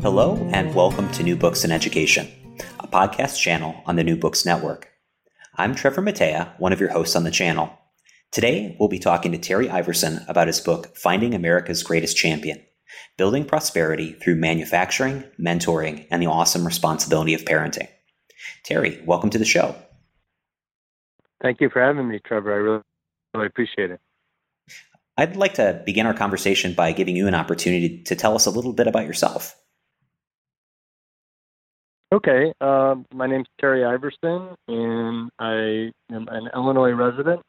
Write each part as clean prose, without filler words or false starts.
Hello, and welcome to New Books in Education, a podcast channel on the New Books Network. I'm Trevor Matea, one of your hosts on the channel. Today, we'll be talking to Terry Iverson about his book, Finding America's Greatest Champion, Building Prosperity Through Manufacturing, Mentoring, and the Awesome Responsibility of Parenting. Terry, welcome to the show. Thank you for having me, Trevor. I really appreciate it. I'd like to begin our conversation by giving you an opportunity to tell us a little bit about yourself. Okay, my name's Terry Iverson, and I am an Illinois resident.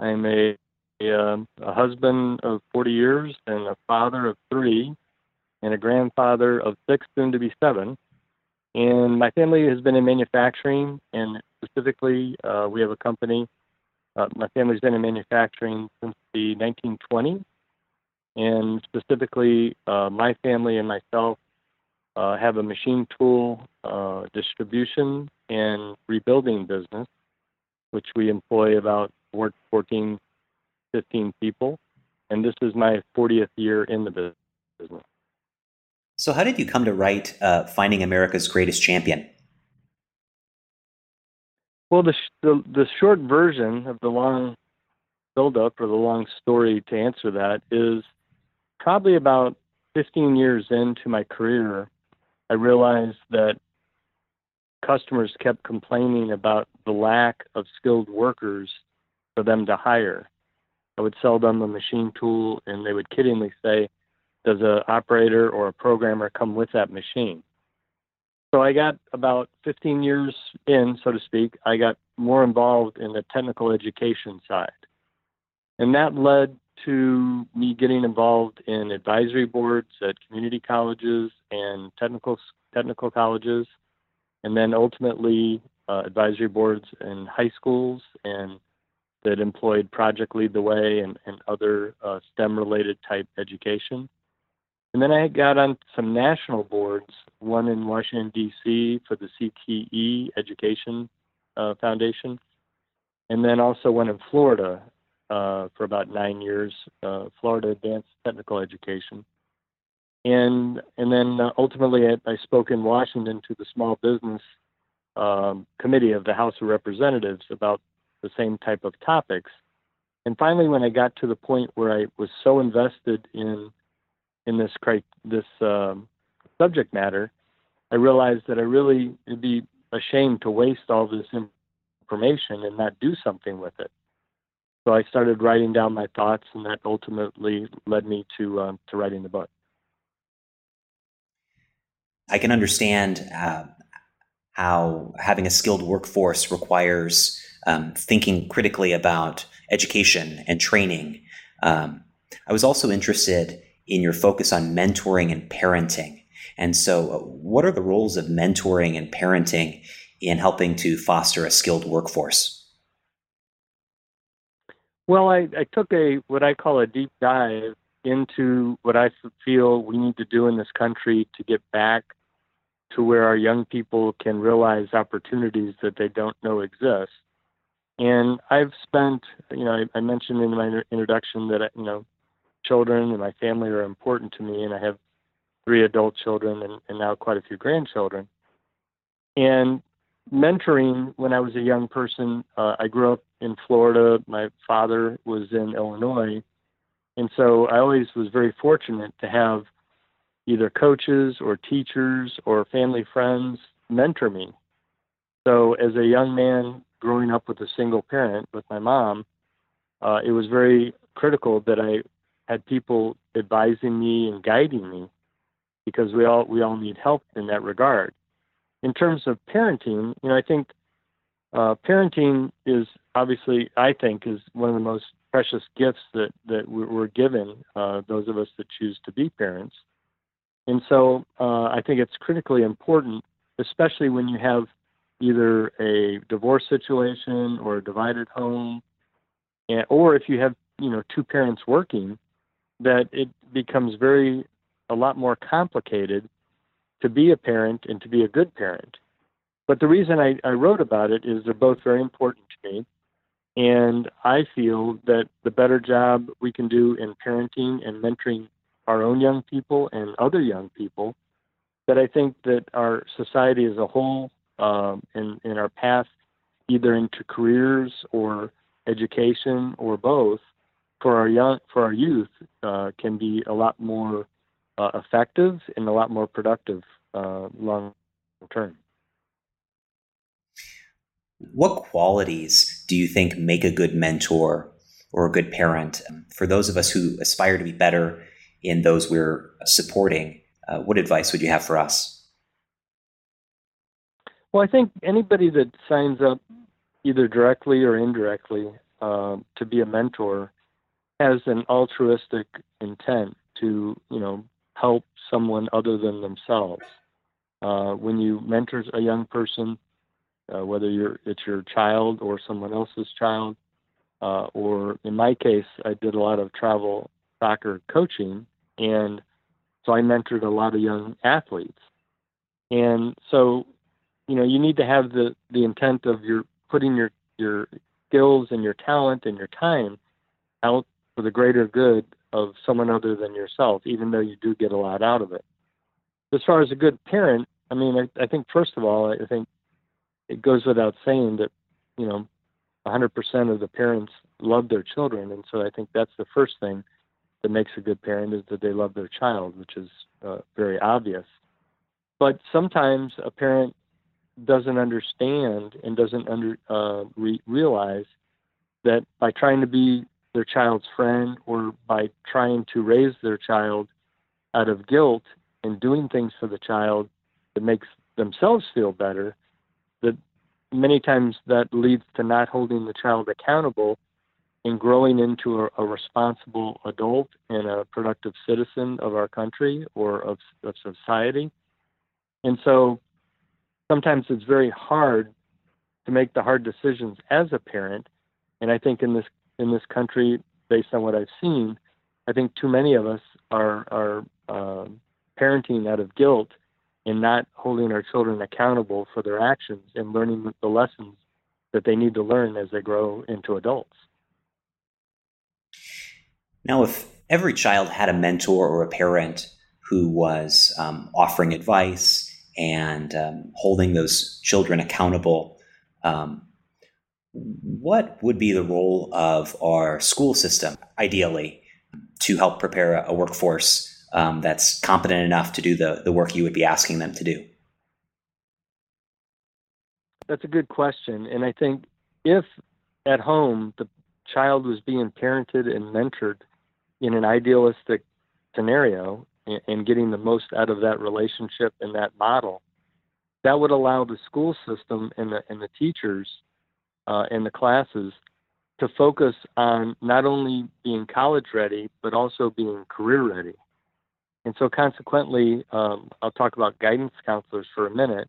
I'm a husband of 40 years and a father of 3 and a grandfather of 6, soon to be 7. And my family has been in manufacturing, and specifically we have a company. My family's been in manufacturing since the 1920s, and specifically my family and myself have a machine tool distribution and rebuilding business, which we employ about 14, 15 people. And this is my 40th year in the business. So how did you come to write Finding America's Greatest Champion? Well, the short version of the long build-up or the long story to answer that is probably about 15 years into my career, I realized that customers kept complaining about the lack of skilled workers for them to hire. I would sell them a machine tool, and they would kiddingly say, does an operator or a programmer come with that machine? So I got about 15 years in, so to speak, I got more involved in the technical education side. And that led to me getting involved in advisory boards at community colleges and technical colleges, and then ultimately advisory boards in high schools, and that employed Project Lead the Way and other STEM-related type education. And then I got on some national boards, one in Washington, D.C. for the CTE Education Foundation, and then also one in Florida for about 9 years, Florida Advanced Technical Education. And then ultimately I spoke in Washington to the Small Business Committee of the House of Representatives about the same type of topics. And finally, when I got to the point where I was so invested in this subject matter, I realized that it'd be a shame to waste all this information and not do something with it. So I started writing down my thoughts, and that ultimately led me to writing the book. I can understand how having a skilled workforce requires thinking critically about education and training. I was also interested in your focus on mentoring and parenting. And so what are the roles of mentoring and parenting in helping to foster a skilled workforce? Well, I took what I call a deep dive into what I feel we need to do in this country to get back to where our young people can realize opportunities that they don't know exist. And I've spent, I mentioned in my introduction that, children and my family are important to me, and I have 3 adult children and now quite a few grandchildren. And mentoring, when I was a young person, I grew up in Florida. My father was in Illinois. And so I always was very fortunate to have either coaches or teachers or family friends mentor me. So as a young man growing up with a single parent, with my mom, it was very critical that I had people advising me and guiding me, because we all need help in that regard. In terms of parenting, I think parenting is obviously one of the most precious gifts that we're given, those of us that choose to be parents. And so I think it's critically important, especially when you have either a divorce situation or a divided home, or if you have, two parents working, that it becomes a lot more complicated to be a parent and to be a good parent. But the reason I wrote about it is they're both very important to me. And I feel that the better job we can do in parenting and mentoring our own young people and other young people, that I think that our society as a whole in our path, either into careers or education or both, for our youth can be a lot more effective and a lot more productive long term. What qualities do you think make a good mentor or a good parent? For those of us who aspire to be better in those we're supporting, what advice would you have for us? Well, I think anybody that signs up either directly or indirectly to be a mentor has an altruistic intent to, help someone other than themselves. When you mentor a young person, whether it's your child or someone else's child, or in my case, I did a lot of travel soccer coaching, and so I mentored a lot of young athletes. And so, you need to have the intent of putting your skills and your talent and your time out for the greater good of someone other than yourself, even though you do get a lot out of it. As far as a good parent, I think, first of all, I think it goes without saying that, 100% of the parents love their children. And so I think that's the first thing that makes a good parent, is that they love their child, which is very obvious. But sometimes a parent doesn't understand and doesn't realize that by trying to be their child's friend or by trying to raise their child out of guilt and doing things for the child that makes themselves feel better, that many times that leads to not holding the child accountable and growing into a responsible adult and a productive citizen of our country or of society. And so sometimes it's very hard to make the hard decisions as a parent. And I think in this country, based on what I've seen, I think too many of us are parenting out of guilt and not holding our children accountable for their actions and learning the lessons that they need to learn as they grow into adults. Now, if every child had a mentor or a parent who was offering advice and holding those children accountable, what would be the role of our school system, ideally, to help prepare a workforce that's competent enough to do the work you would be asking them to do? That's a good question. And I think if at home the child was being parented and mentored in an idealistic scenario and getting the most out of that relationship and that model, that would allow the school system and the teachers and the classes to focus on not only being college ready, but also being career ready. And so consequently, I'll talk about guidance counselors for a minute.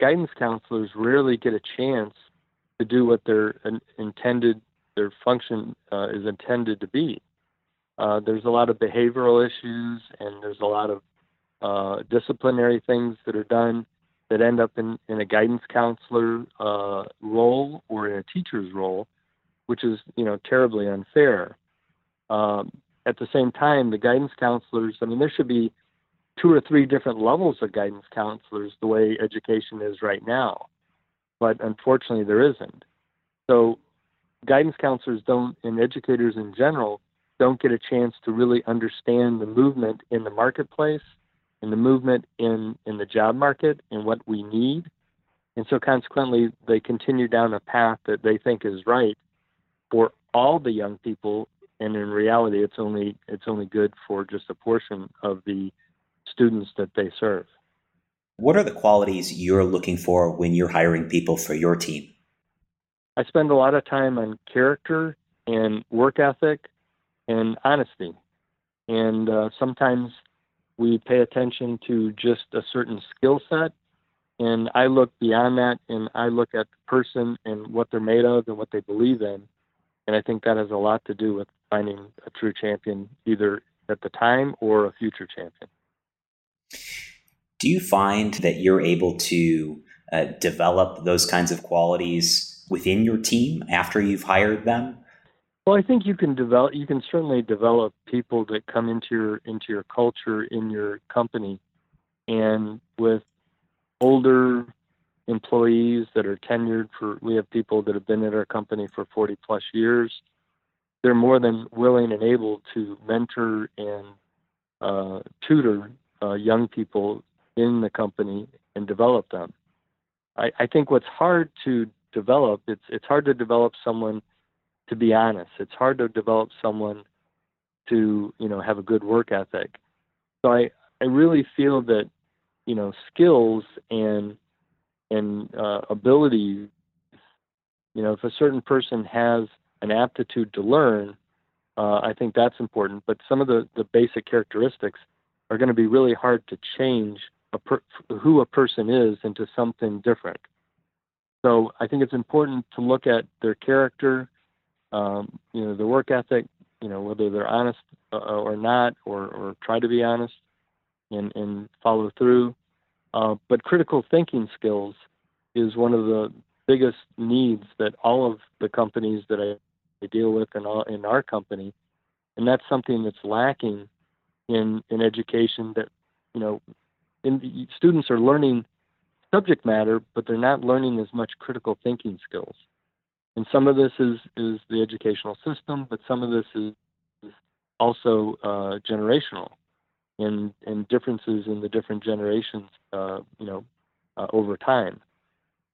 Guidance counselors rarely get a chance to do what their function is intended to be. There's a lot of behavioral issues, and there's a lot of disciplinary things that are done that end up in a guidance counselor role or in a teacher's role, which is, terribly unfair. At the same time, the guidance counselors, there should be 2 or 3 different levels of guidance counselors the way education is right now. But unfortunately, there isn't. So guidance counselors and educators in general, don't get a chance to really understand the movement in the marketplace and the movement in the job market and what we need. And so consequently, they continue down a path that they think is right for all the young people. And in reality, it's only good for just a portion of the students that they serve. What are the qualities you're looking for when you're hiring people for your team? I spend a lot of time on character and work ethic and honesty. And sometimes we pay attention to just a certain skill set. And I look beyond that, and I look at the person and what they're made of and what they believe in. And I think that has a lot to do with finding a true champion, either at the time or a future champion. Do you find that you're able to develop those kinds of qualities within your team after you've hired them? Well, I think you can certainly develop people that come into your culture, in your company. And with older employees that are tenured we have people that have been at our company for 40 plus years. They're more than willing and able to mentor and tutor young people in the company and develop them. I think what's hard to develop, it's hard to develop someone to be honest. It's hard to develop someone to, have a good work ethic. So I really feel that, skills and ability, if a certain person has an aptitude to learn, I think that's important. But some of the basic characteristics are going to be really hard to change who a person is into something different. So I think it's important to look at their character, their work ethic, whether they're honest or not, or try to be honest and follow through. But critical thinking skills is one of the biggest needs that all of the companies that I deal with in our company. And that's something that's lacking in education that, students are learning subject matter, but they're not learning as much critical thinking skills. And some of this is the educational system, but some of this is also generational and differences in the different generations, over time.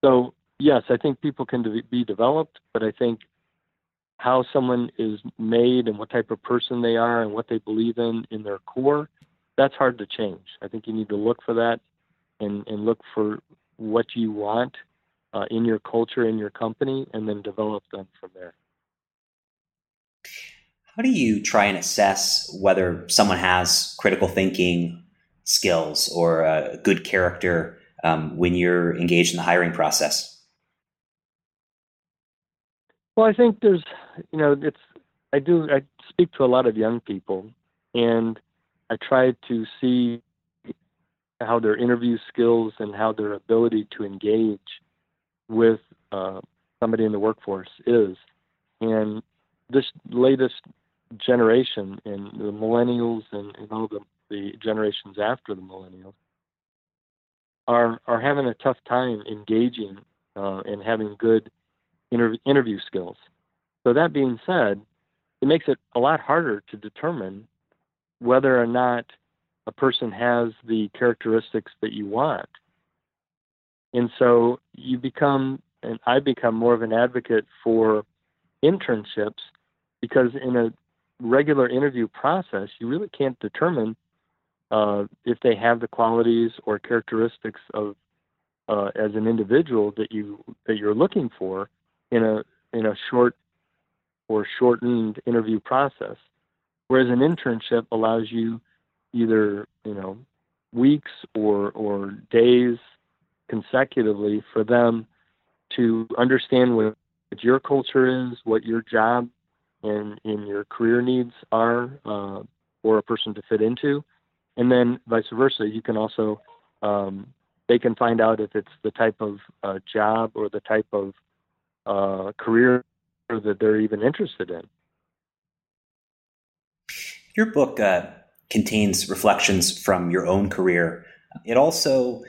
So, yes, I think people can be developed, but I think how someone is made and what type of person they are and what they believe in their core, that's hard to change. I think you need to look for that and look for what you want in your culture, in your company, and then develop them from there. How do you try and assess whether someone has critical thinking skills or a good character when you're engaged in the hiring process? Well, I think there's, I speak to a lot of young people, and I try to see how their interview skills and how their ability to engage with somebody in the workforce is. And this latest generation and the millennials and all the generations after the millennials are having a tough time engaging and having good interview skills. So that being said, it makes it a lot harder to determine whether or not a person has the characteristics that you want. And so I become more of an advocate for internships, because in a regular interview process, you really can't determine if they have the qualities or characteristics of as an individual that you're looking for in a short or shortened interview process. Whereas an internship allows you either, weeks or days consecutively for them to understand what your culture is, what your job and in your career needs are for a person to fit into. And then vice versa, you can also, they can find out if it's the type of job or the type of career that they're even interested in. Your book contains reflections from your own career. It also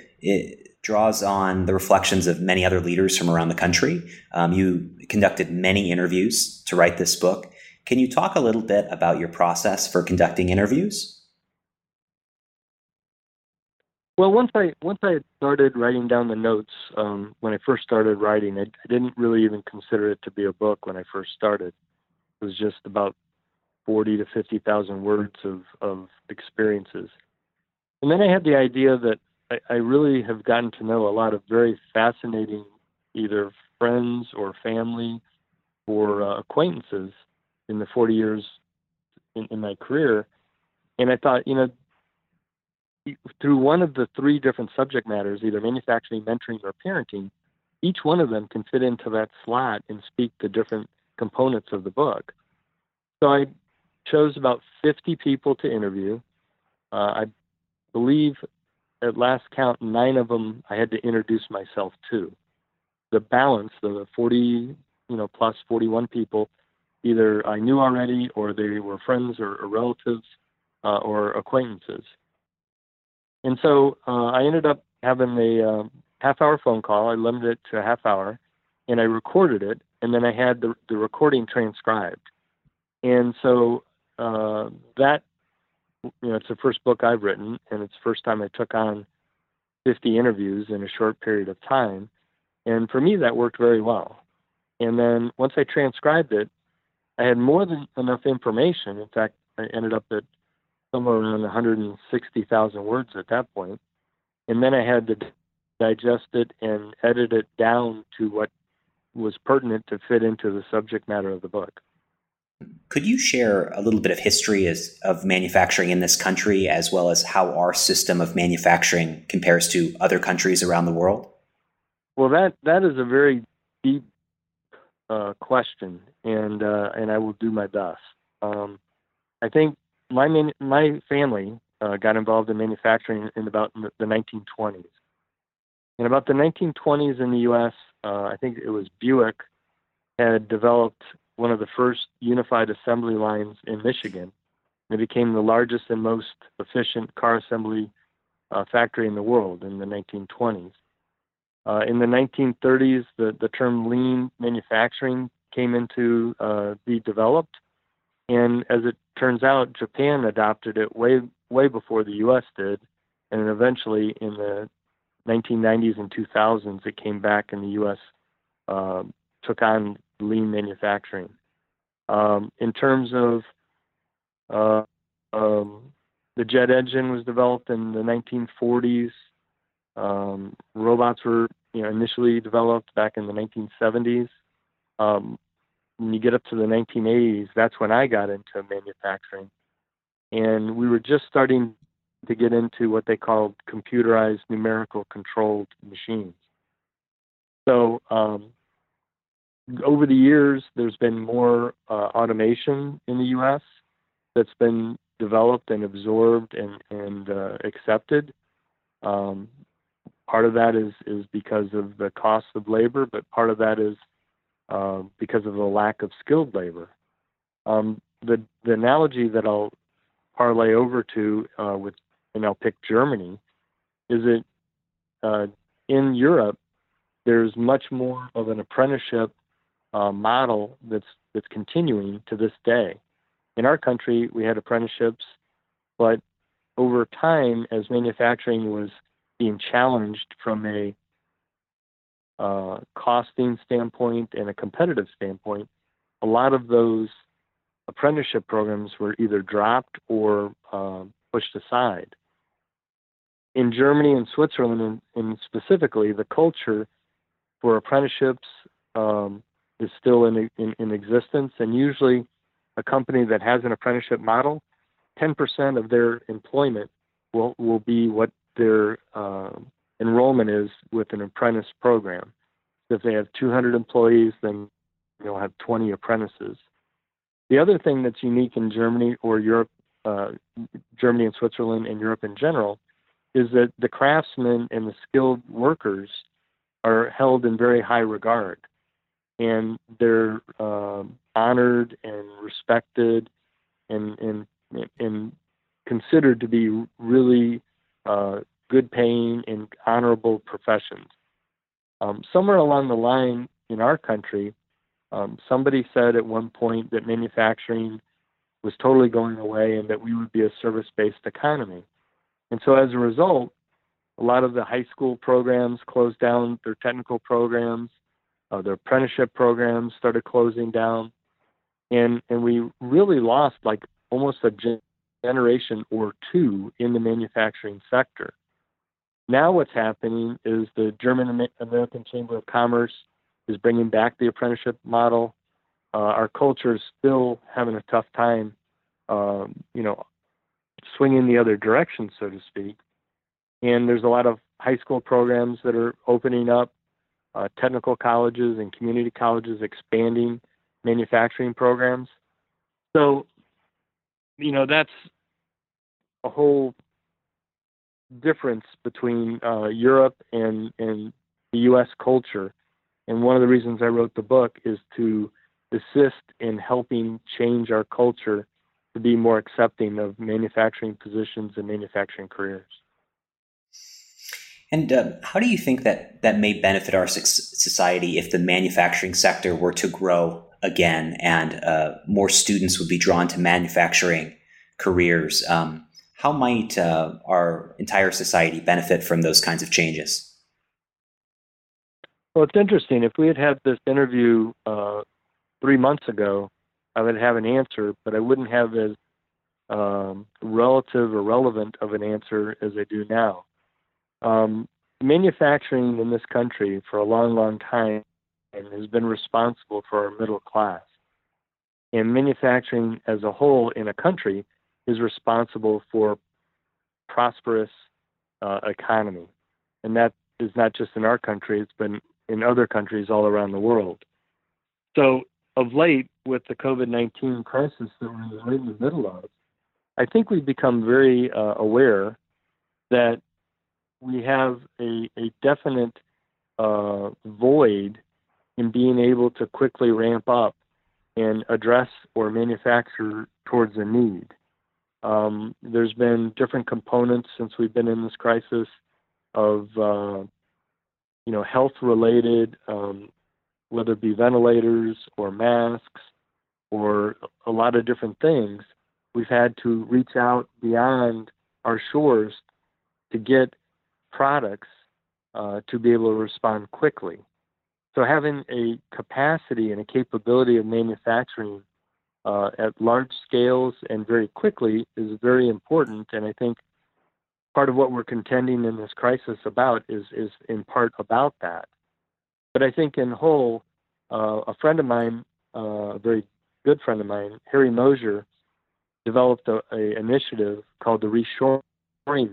draws on the reflections of many other leaders from around the country. You conducted many interviews to write this book. Can you talk a little bit about your process for conducting interviews? Well, once I started writing down the notes, when I first started writing, I didn't really even consider it to be a book when I first started. It was just about 40 to 50,000 words of experiences. And then I had the idea that I really have gotten to know a lot of very fascinating either friends or family or acquaintances in the 40 years in my career. And I thought, you know, through one of the three different subject matters, either manufacturing, mentoring, or parenting, each one of them can fit into that slot and speak to different components of the book. So I chose about 50 people to interview. I believe at last count, 9 of them I had to introduce myself to. The balance, the 40, plus 41 people, either I knew already or they were friends or relatives or acquaintances. And so I ended up having a half-hour phone call. I limited it to a half hour, and I recorded it, and then I had the recording transcribed. And so it's the first book I've written, and it's the first time I took on 50 interviews in a short period of time. And for me, that worked very well. And then once I transcribed it, I had more than enough information. In fact, I ended up at somewhere around 160,000 words at that point. And then I had to digest it and edit it down to what was pertinent to fit into the subject matter of the book. Could you share a little bit of history of manufacturing in this country, as well as how our system of manufacturing compares to other countries around the world? Well, that is a very deep question, and I will do my best. I think my family got involved in manufacturing in about the 1920s. In about the 1920s in the U.S., I think it was Buick had developed one of the first unified assembly lines in Michigan. It became the largest and most efficient car assembly factory in the world in the 1920s. In the 1930s, the term lean manufacturing came into be developed. And as it turns out, Japan adopted it way before the U.S. did. And eventually in the 1990s and 2000s, it came back and the U.S. took on lean manufacturing. In terms of the jet engine was developed in the 1940s. Robots were initially developed back in the 1970s. When you get up to the 1980s, that's when I got into manufacturing. And we were just starting to get into what they called computerized numerical controlled machines. So over the years, there's been more automation in the U.S. that's been developed and absorbed and accepted. Part of that is because of the cost of labor, but part of that is because of the lack of skilled labor. The analogy that I'll parlay over to and I'll pick Germany, is that in Europe, there's much more of an apprenticeship model that's continuing to this day. In our country, we had apprenticeships, but over time, as manufacturing was being challenged from a costing standpoint and a competitive standpoint, a lot of those apprenticeship programs were either dropped or pushed aside. In Germany and Switzerland, and specifically, the culture for apprenticeships is still in existence, and usually a company that has an apprenticeship model, 10% of their employment will be what their enrollment is with an apprentice program. So if they have 200 employees, then they'll have 20 apprentices. The other thing that's unique in Germany or Europe, Germany and Switzerland and Europe in general, is that the craftsmen and the skilled workers are held in very high regard, and they're honored and respected and considered to be really good paying and honorable professions. Somewhere along the line in our country, somebody said at one point that manufacturing was totally going away and that we would be a service-based economy. And so as a result, a lot of the high school programs closed down their technical programs, their apprenticeship programs started closing down, and we really lost like almost a generation or two in the manufacturing sector. Now what's happening is the German-American Chamber of Commerce is bringing back the apprenticeship model. our culture is still having a tough time, swinging the other direction, so to speak. And there's a lot of high school programs that are opening up, technical colleges and community colleges expanding manufacturing programs. So, that's a whole difference between Europe and the U.S. culture. And one of the reasons I wrote the book is to assist in helping change our culture to be more accepting of manufacturing positions and manufacturing careers. And how do you think that may benefit our society if the manufacturing sector were to grow again and more students would be drawn to manufacturing careers? How might our entire society benefit from those kinds of changes? Well, it's interesting. If we had had this interview 3 months ago, I would have an answer, but I wouldn't have as relative or relevant of an answer as I do now. Manufacturing in this country for a long, long time has been responsible for our middle class. And manufacturing as a whole in a country is responsible for prosperous economy. And that is not just in our country, it's been in other countries all around the world. So of late, with the COVID-19 crisis that we're right in the middle of, I think we've become very aware that we have a definite void in being able to quickly ramp up and address or manufacture towards a need. There's been different components since we've been in this crisis of, health-related, whether it be ventilators or masks or a lot of different things. We've had to reach out beyond our shores to get products to be able to respond quickly. So having a capacity and a capability of manufacturing at large scales and very quickly is very important. And I think part of what we're contending in this crisis about is in part about that. But I think in whole, a friend of mine, a very good friend of mine, Harry Moser, developed an initiative called the Reshoring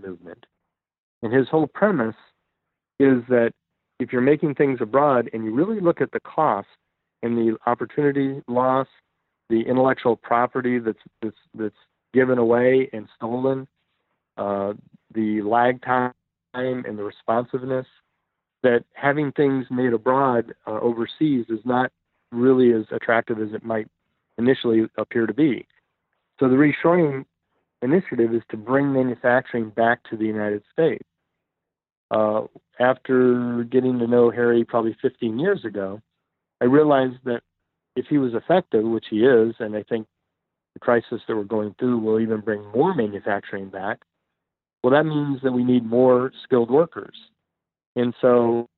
Movement. And his whole premise is that if you're making things abroad and you really look at the cost and the opportunity loss, the intellectual property that's given away and stolen, the lag time and the responsiveness, that having things made abroad overseas is not really as attractive as it might initially appear to be. So the Reshoring initiative is to bring manufacturing back to the United States. After getting to know Harry probably 15 years ago, I realized that if he was effective, which he is, and I think the crisis that we're going through will even bring more manufacturing back, well, that means that we need more skilled workers. And so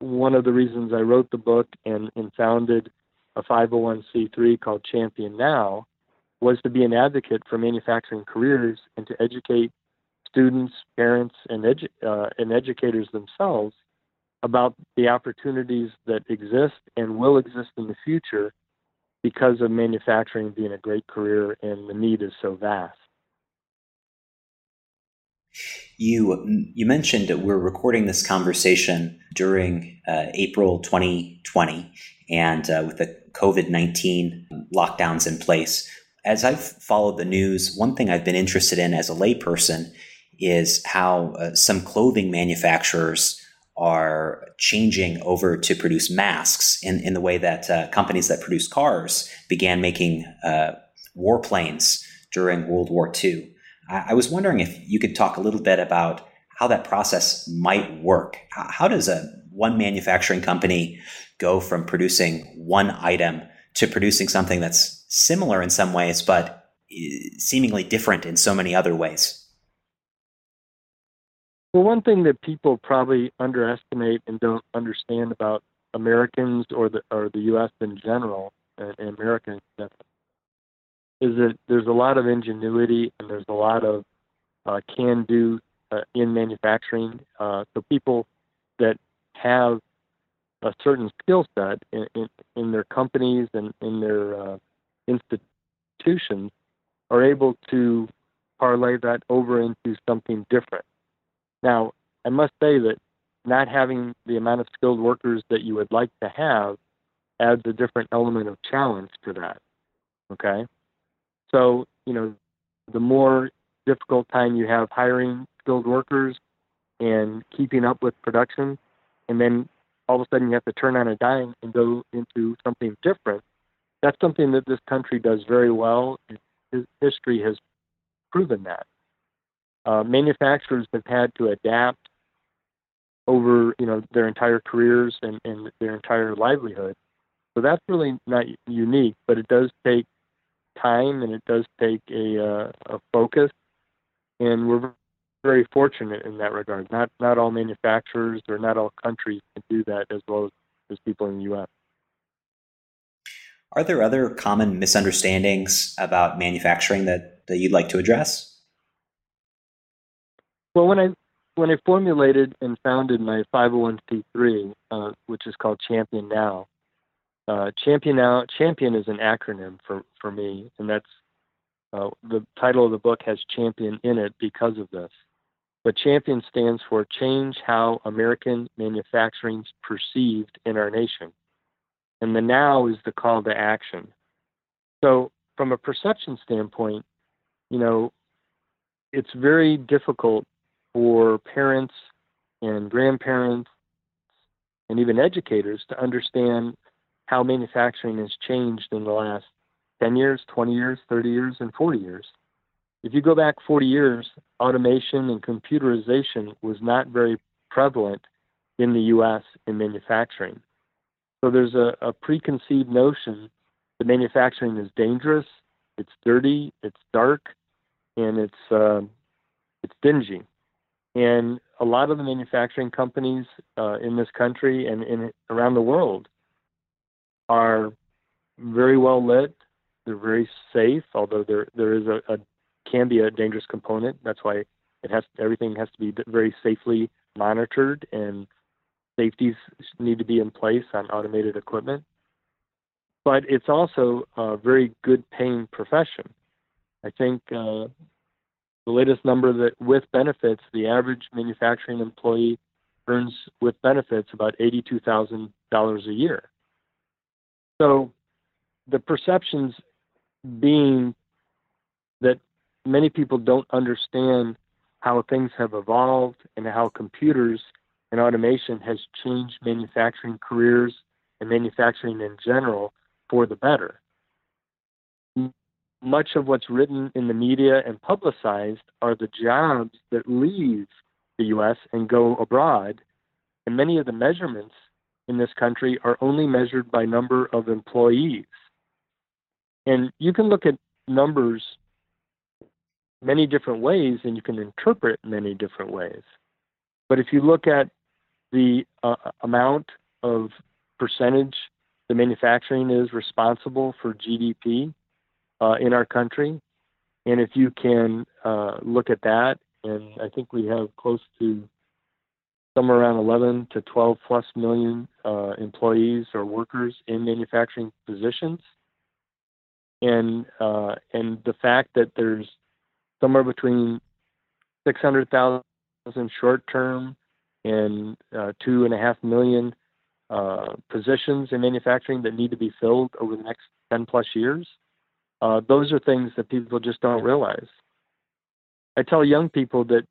one of the reasons I wrote the book and founded a 501c3 called Champion Now was to be an advocate for manufacturing careers and to educate students, parents, and educators themselves about the opportunities that exist and will exist in the future because of manufacturing being a great career and the need is so vast. You mentioned that we're recording this conversation during April 2020 and with the COVID-19 lockdowns in place. As I've followed the news, one thing I've been interested in as a layperson is how some clothing manufacturers are changing over to produce masks in the way that companies that produce cars began making warplanes during World War II. I was wondering if you could talk a little bit about how that process might work. How does one manufacturing company go from producing one item to producing something that's similar in some ways, but seemingly different in so many other ways? Well, one thing that people probably underestimate and don't understand about Americans or the U.S. in general, and Americans definitely, is that there's a lot of ingenuity and there's a lot of can-do in manufacturing. So people that have a certain skill set in their companies and in their institutions are able to parlay that over into something different. Now, I must say that not having the amount of skilled workers that you would like to have adds a different element of challenge to that. Okay? So, you know, the more difficult time you have hiring skilled workers and keeping up with production, and then all of a sudden you have to turn on a dime and go into something different. That's something that this country does very well, and history has proven that. Manufacturers have had to adapt over, you know, their entire careers and their entire livelihood. So that's really not unique, but it does take time and it does take a focus. And we're very fortunate in that regard. Not all manufacturers or not all countries can do that as well as people in the U.S. Are there other common misunderstandings about manufacturing that you'd like to address? Well, when I formulated and founded my 501c3, which is called Champion Now, Champion is an acronym for me, and that's the title of the book has Champion in it because of this. But Champion stands for Change How American Manufacturing's Perceived in Our Nation. And the now is the call to action. So from a perception standpoint, you know, it's very difficult for parents and grandparents and even educators to understand how manufacturing has changed in the last 10 years, 20 years, 30 years, and 40 years. If you go back 40 years, automation and computerization was not very prevalent in the U.S. in manufacturing. So there's a preconceived notion that manufacturing is dangerous, it's dirty, it's dark, and it's dingy. And a lot of the manufacturing companies in this country and around the world are very well lit. They're very safe, although there is can be a dangerous component. That's why everything has to be very safely monitored, and safeties need to be in place on automated equipment. But it's also a very good paying profession. I think the latest number that with benefits, the average manufacturing employee earns with benefits about $82,000 a year. So the perceptions being that many people don't understand how things have evolved and how computers and automation has changed manufacturing careers and manufacturing in general for the better. Much of what's written in the media and publicized are the jobs that leave the U.S. and go abroad, and many of the measurements in this country are only measured by number of employees. And you can look at numbers many different ways, and you can interpret many different ways. But if you look at the amount of percentage the manufacturing is responsible for GDP in our country, and if you can look at that, and I think we have close to somewhere around 11 to 12 plus million employees or workers in manufacturing positions. And the fact that there's somewhere between 600,000 short-term and 2.5 million positions in manufacturing that need to be filled over the next 10 plus years, those are things that people just don't realize. I tell young people that,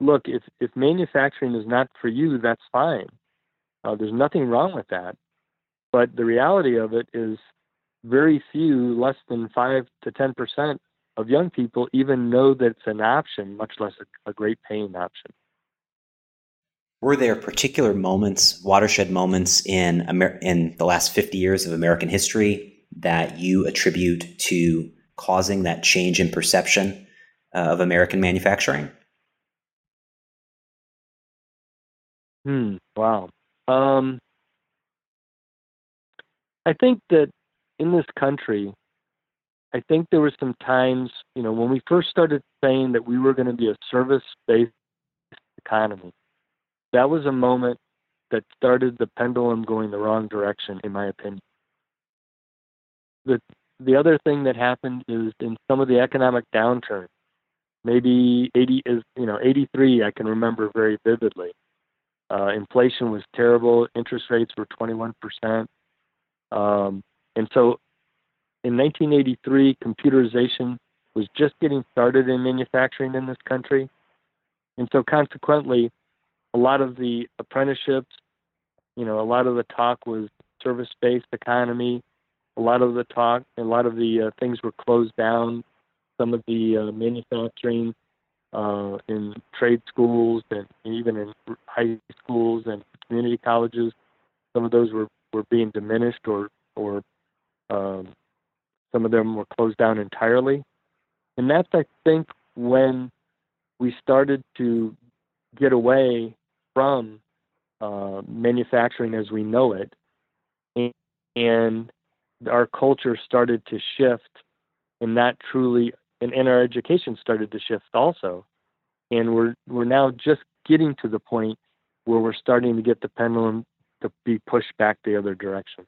look, if manufacturing is not for you, that's fine. There's nothing wrong with that. But the reality of it is very few, less than 5 to 10% of young people even know that it's an option, much less a great paying option. Were there particular moments, watershed moments in the last 50 years of American history that you attribute to causing that change in perception of American manufacturing? Wow. I think that in this country, I think there were some times, you know, when we first started saying that we were going to be a service-based economy, that was a moment that started the pendulum going the wrong direction, in my opinion. The other thing that happened is in some of the economic downturn, maybe 83, I can remember very vividly. Inflation was terrible. Interest rates were 21%. And so in 1983, computerization was just getting started in manufacturing in this country. And so consequently, a lot of the apprenticeships, a lot of the talk was service-based economy. A lot of the things were closed down. Some of the manufacturing in trade schools and even in high schools and community colleges, some of those were being diminished or some of them were closed down entirely. And that's, I think, when we started to get away from manufacturing as we know it, and our culture started to shift, and our education started to shift also. And we're now just getting to the point where we're starting to get the pendulum to be pushed back the other direction.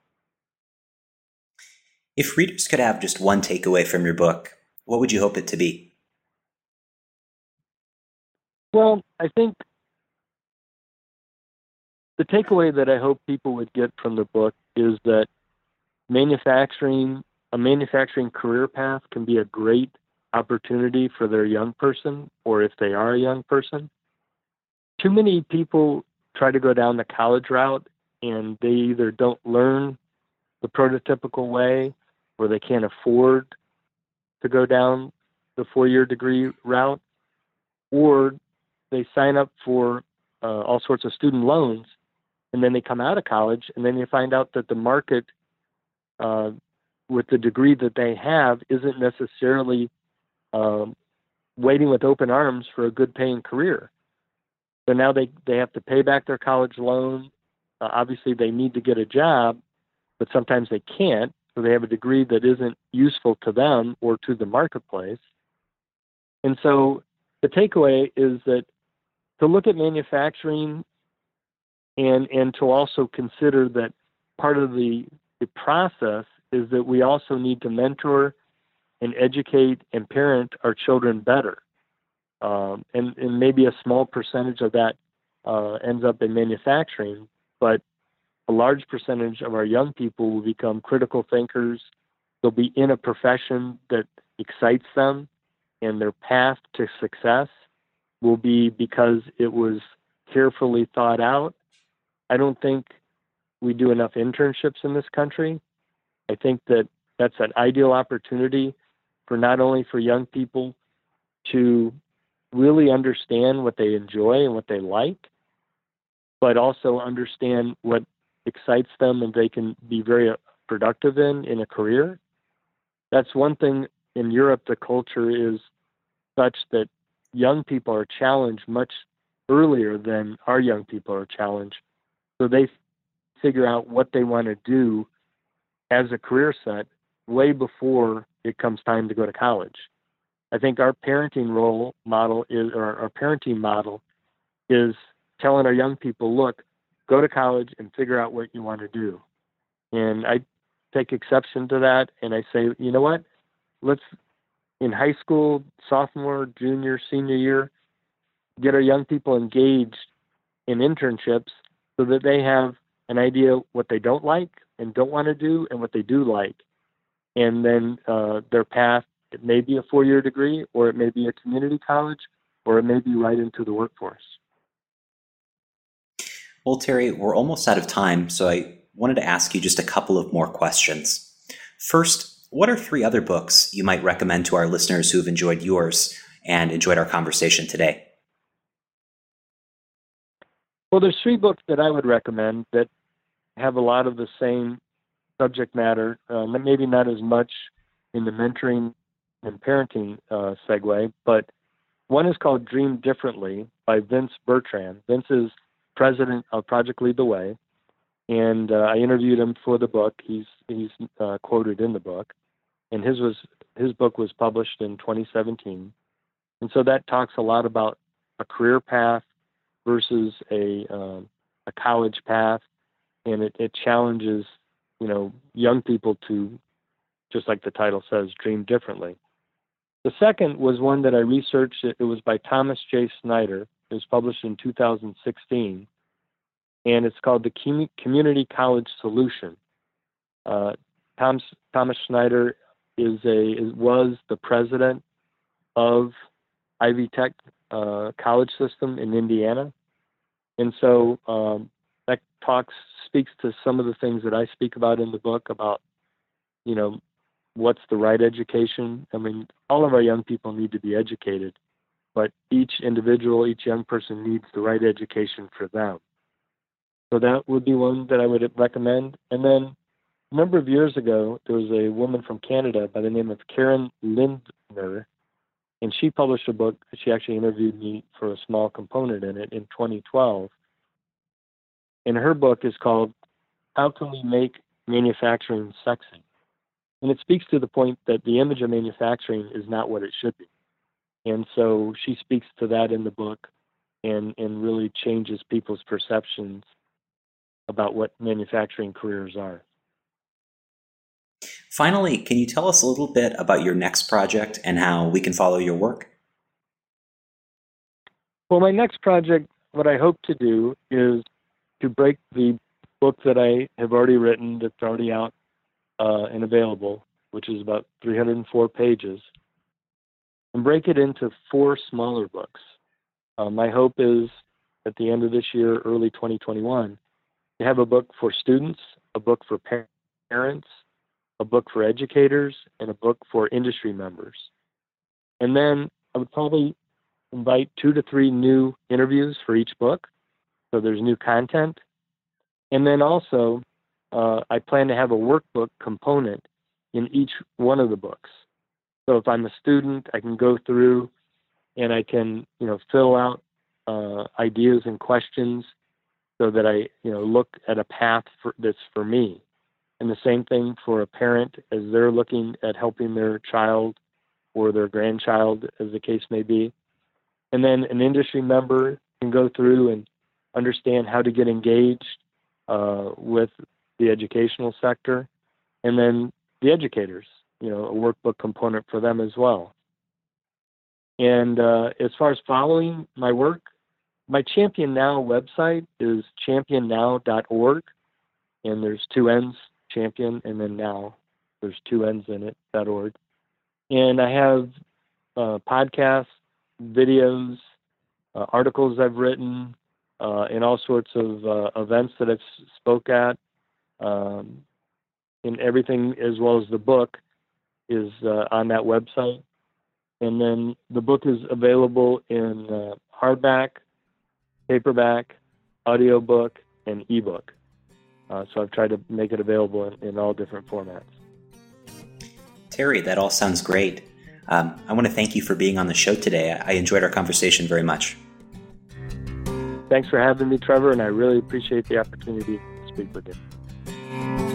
If readers could have just one takeaway from your book, what would you hope it to be? Well, I think the takeaway that I hope people would get from the book is that a manufacturing career path can be a great opportunity for their young person, or if they are a young person. Too many people try to go down the college route, and they either don't learn the prototypical way, or they can't afford to go down the four-year degree route, or they sign up for all sorts of student loans, and then they come out of college, and then you find out that the market with the degree that they have isn't necessarily waiting with open arms for a good paying career. So now they have to pay back their college loan. Obviously, they need to get a job, but sometimes they can't. So they have a degree that isn't useful to them or to the marketplace. And so the takeaway is that to look at manufacturing and to also consider that part of the process is that we also need to mentor and educate and parent our children better. And maybe a small percentage of that ends up in manufacturing, but a large percentage of our young people will become critical thinkers. They'll be in a profession that excites them, and their path to success will be because it was carefully thought out. I don't think we do enough internships in this country. I think that that's an ideal opportunity for not only for young people to really understand what they enjoy and what they like, but also understand what excites them and they can be very productive in a career. That's one thing. In Europe, the culture is such that young people are challenged much earlier than our young people are challenged. So they figure out what they want to do as a career set way before it comes time to go to college. I think our parenting model is telling our young people, look, go to college and figure out what you want to do. And I take exception to that. And I say, you know what, let's in high school, sophomore, junior, senior year, get our young people engaged in internships so that they have an idea what they don't like and don't want to do and what they do like. And then their path, it may be a four-year degree, or it may be a community college, or it may be right into the workforce. Well, Terry, we're almost out of time, so I wanted to ask you just a couple of more questions. First, what are three other books you might recommend to our listeners who've enjoyed yours and enjoyed our conversation today? Well, there's three books that I would recommend that have a lot of the same subject matter, maybe not as much in the mentoring and parenting segue, but one is called Dream Differently by Vince Bertrand. Vince is president of Project Lead the Way, and I interviewed him for the book. He's quoted in the book, and his book was published in 2017. And so that talks a lot about a career path versus a a college path, and it challenges, young people to, just like the title says, dream differently. The second was one that I researched. It was by Thomas J. Snyder. It was published in 2016, and it's called The Community College Solution. Thomas Snyder was the president of Ivy Tech college system in Indiana. And so that speaks to some of the things that I speak about in the book about, what's the right education. I mean, all of our young people need to be educated, but each young person needs the right education for them. So that would be one that I would recommend. And then a number of years ago, there was a woman from Canada by the name of Karen Lindner, and she published a book. She actually interviewed me for a small component in it in 2012. And her book is called How Can We Make Manufacturing Sexy? And it speaks to the point that the image of manufacturing is not what it should be. And so she speaks to that in the book and really changes people's perceptions about what manufacturing careers are. Finally, can you tell us a little bit about your next project and how we can follow your work? Well, my next project, what I hope to do is to break the book that I have already written, that's already out and available, which is about 304 pages, and break it into 4 smaller books. My hope is at the end of this year, early 2021, to have a book for students, a book for parents, a book for educators, and a book for industry members. And then I would probably invite 2 to 3 new interviews for each book, so there's new content. And then also, I plan to have a workbook component in each one of the books. So if I'm a student, I can go through and I can, fill out ideas and questions so that I, look at a path that's for me. And the same thing for a parent as they're looking at helping their child or their grandchild, as the case may be. And then an industry member can go through and understand how to get engaged with the educational sector. And then the educators, a workbook component for them as well. And as far as following my work, my Champion Now website is championnow.org. And there's 2 N's. Champion, and then now there's 2 N's in it, .org. And I have podcasts, videos, articles I've written, and all sorts of events that I've spoke at. And everything, as well as the book, is on that website. And then the book is available in hardback, paperback, audiobook, and ebook. So I've tried to make it available in all different formats. Terry, that all sounds great. I want to thank you for being on the show today. I enjoyed our conversation very much. Thanks for having me, Trevor, and I really appreciate the opportunity to speak with you.